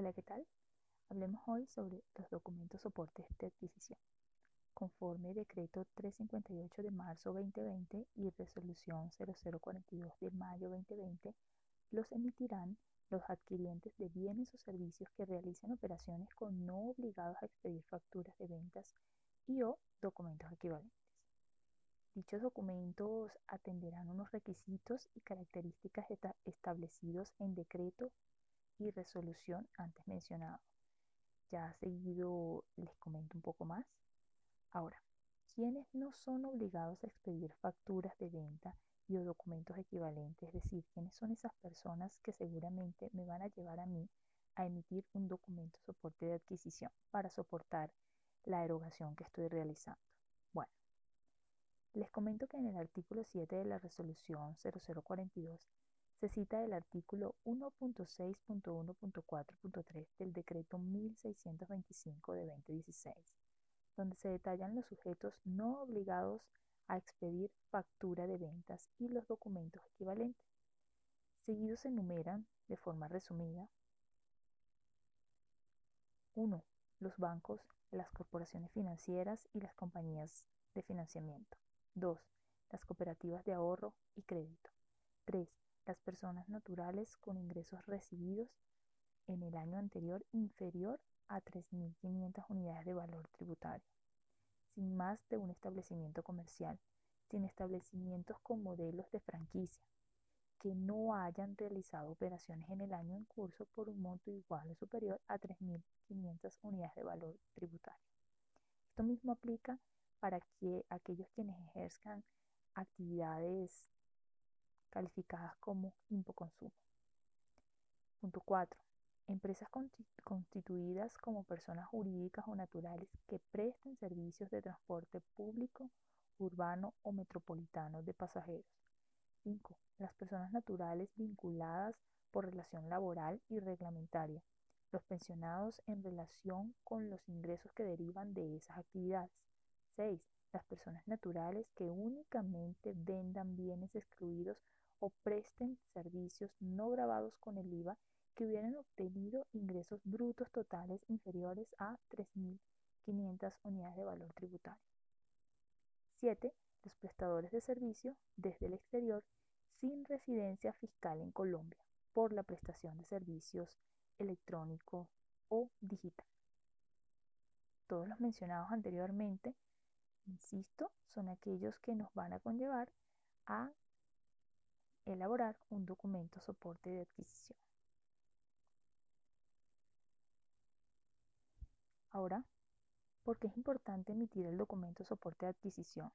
Hola, ¿qué tal? Hablemos hoy sobre los documentos soportes de adquisición. Conforme Decreto 358 de marzo 2020 y Resolución 0042 de mayo 2020, los emitirán los adquirientes de bienes o servicios que realicen operaciones con no obligados a expedir facturas de ventas y o documentos equivalentes. Dichos documentos atenderán unos requisitos y características establecidos en decreto y resolución antes mencionado. Ya seguido les comento un poco más. Ahora, quienes no son obligados a expedir facturas de venta y o documentos equivalentes, es decir, quiénes son esas personas que seguramente me van a llevar a mí a emitir un documento soporte de adquisición para soportar la erogación que estoy realizando. Bueno, les comento que en el artículo 7 de la resolución 0042 se cita el artículo 1.6.1.4.3 del decreto 1625 de 2016, donde se detallan los sujetos no obligados a expedir factura de ventas y los documentos equivalentes. Seguidos se enumeran, de forma resumida: 1. Los bancos, las corporaciones financieras y las compañías de financiamiento. 2. Las cooperativas de ahorro y crédito. 3. Las personas naturales con ingresos recibidos en el año anterior inferior a 3.500 unidades de valor tributario, sin más de un establecimiento comercial, sin establecimientos con modelos de franquicia, que no hayan realizado operaciones en el año en curso por un monto igual o superior a 3.500 unidades de valor tributario. Esto mismo aplica para aquellos quienes ejerzcan actividades calificadas como infoconsumo. Punto 4. Empresas constituidas como personas jurídicas o naturales que presten servicios de transporte público, urbano o metropolitano de pasajeros. 5. Las personas naturales vinculadas por relación laboral y reglamentaria, los pensionados en relación con los ingresos que derivan de esas actividades. 6. Las personas naturales que únicamente vendan bienes excluidos o presten servicios no gravados con el IVA que hubieran obtenido ingresos brutos totales inferiores a 3.500 unidades de valor tributario. 7. Los prestadores de servicio desde el exterior sin residencia fiscal en Colombia por la prestación de servicios electrónicos o digital. Todos los mencionados anteriormente, insisto, son aquellos que nos van a conllevar a elaborar un documento soporte de adquisición. Ahora, ¿por qué es importante emitir el documento soporte de adquisición?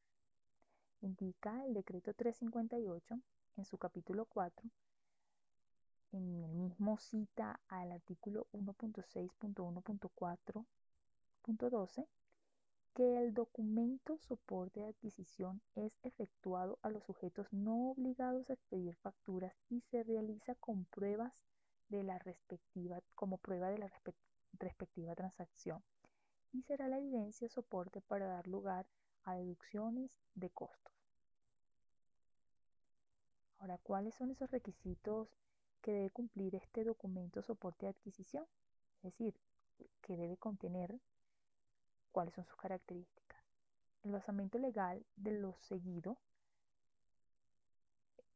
Indica el decreto 358 en su capítulo 4, en el mismo cita al artículo 1.6.1.4.12, que el documento soporte de adquisición es efectuado a los sujetos no obligados a expedir facturas y se realiza con pruebas de la respectiva, como prueba de la respectiva transacción, y será la evidencia soporte para dar lugar a deducciones de costos. Ahora, ¿cuáles son esos requisitos que debe cumplir este documento soporte de adquisición? Es decir, ¿qué debe contener? ¿Cuáles son sus características? El basamento legal de lo seguido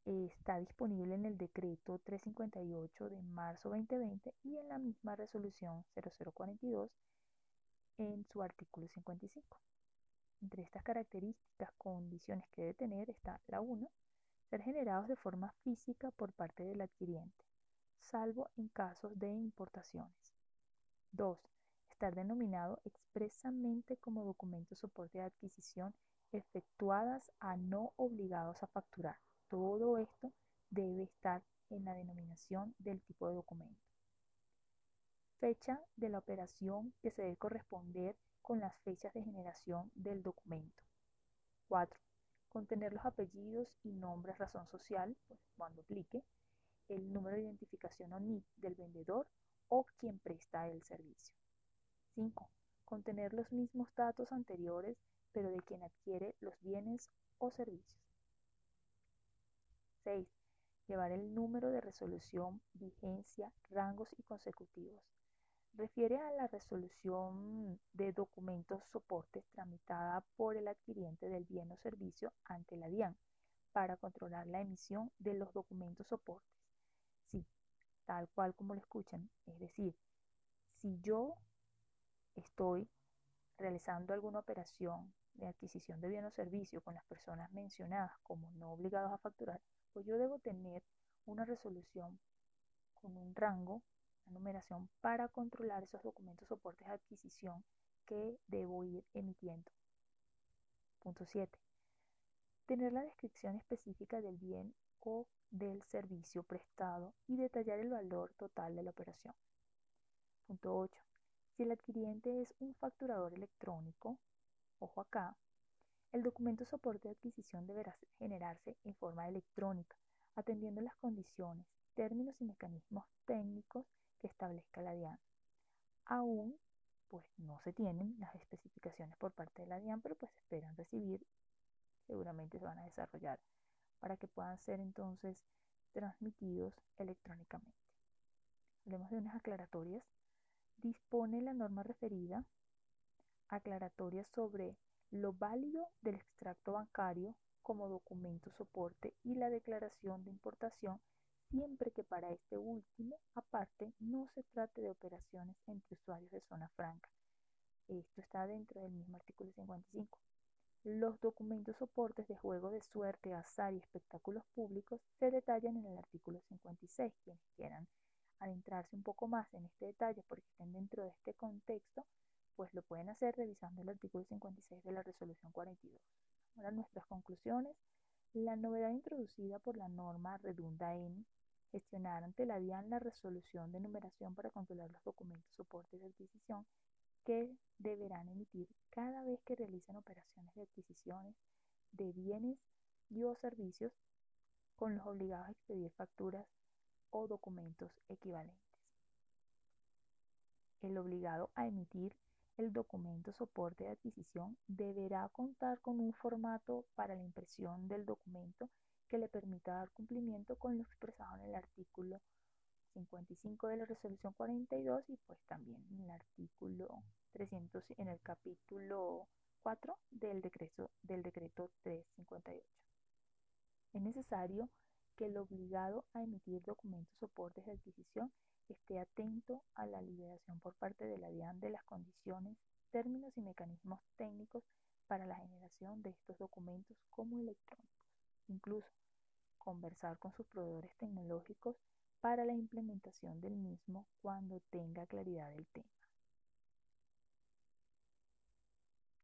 está disponible en el decreto 358 de marzo 2020 y en la misma resolución 0042 en su artículo 55. Entre estas características, condiciones que debe tener está la 1, ser generados de forma física por parte del adquiriente, salvo en casos de importaciones. 2. Estar denominado expresamente como documento soporte de adquisición efectuadas a no obligados a facturar. Todo esto debe estar en la denominación del tipo de documento. Fecha de la operación, que se debe corresponder con las fechas de generación del documento. 4. Contener los apellidos y nombres, razón social, pues, cuando aplique, el número de identificación o NIT del vendedor o quien presta el servicio. 5. Contener los mismos datos anteriores, pero de quien adquiere los bienes o servicios. 6. Llevar el número de resolución, vigencia, rangos y consecutivos, refiere a la resolución de documentos soportes tramitada por el adquiriente del bien o servicio ante la DIAN para controlar la emisión de los documentos soportes. Sí, tal cual como lo escuchan, es decir, si yo estoy realizando alguna operación de adquisición de bien o servicio con las personas mencionadas como no obligados a facturar, pues yo debo tener una resolución con un rango, una numeración para controlar esos documentos soportes de adquisición que debo ir emitiendo. Punto 7. Tener la descripción específica del bien o del servicio prestado y detallar el valor total de la operación. Punto 8. Si el adquiriente es un facturador electrónico, ojo acá, el documento soporte de adquisición deberá generarse en forma electrónica, atendiendo las condiciones, términos y mecanismos técnicos que establezca la DIAN. Aún, pues no se tienen las especificaciones por parte de la DIAN, pero pues esperan recibir, seguramente se van a desarrollar para que puedan ser entonces transmitidos electrónicamente. Hablemos de unas aclaratorias. Dispone la norma referida aclaratoria sobre lo válido del extracto bancario como documento soporte y la declaración de importación, siempre que para este último, aparte, no se trate de operaciones entre usuarios de zona franca. Esto está dentro del mismo artículo 55. Los documentos soportes de juego de suerte, azar y espectáculos públicos se detallan en el artículo 56. Quienes quieran adentrarse un poco más en este detalle porque estén dentro de este contexto, pues lo pueden hacer revisando el artículo 56 de la resolución 42. Ahora nuestras conclusiones. La novedad introducida por la norma redunda en gestionar ante la DIAN la resolución de numeración para controlar los documentos soportes de adquisición que deberán emitir cada vez que realizan operaciones de adquisiciones de bienes y o servicios con los obligados a expedir facturas o documentos equivalentes. El obligado a emitir el documento soporte de adquisición deberá contar con un formato para la impresión del documento que le permita dar cumplimiento con lo expresado en el artículo 55 de la resolución 42 y pues también en el artículo 300 en el capítulo 4 del decreto 358. Es necesario que el obligado a emitir documentos soportes de adquisición esté atento a la liberación por parte de la DIAN de las condiciones, términos y mecanismos técnicos para la generación de estos documentos como electrónicos. Incluso, conversar con sus proveedores tecnológicos para la implementación del mismo cuando tenga claridad del tema.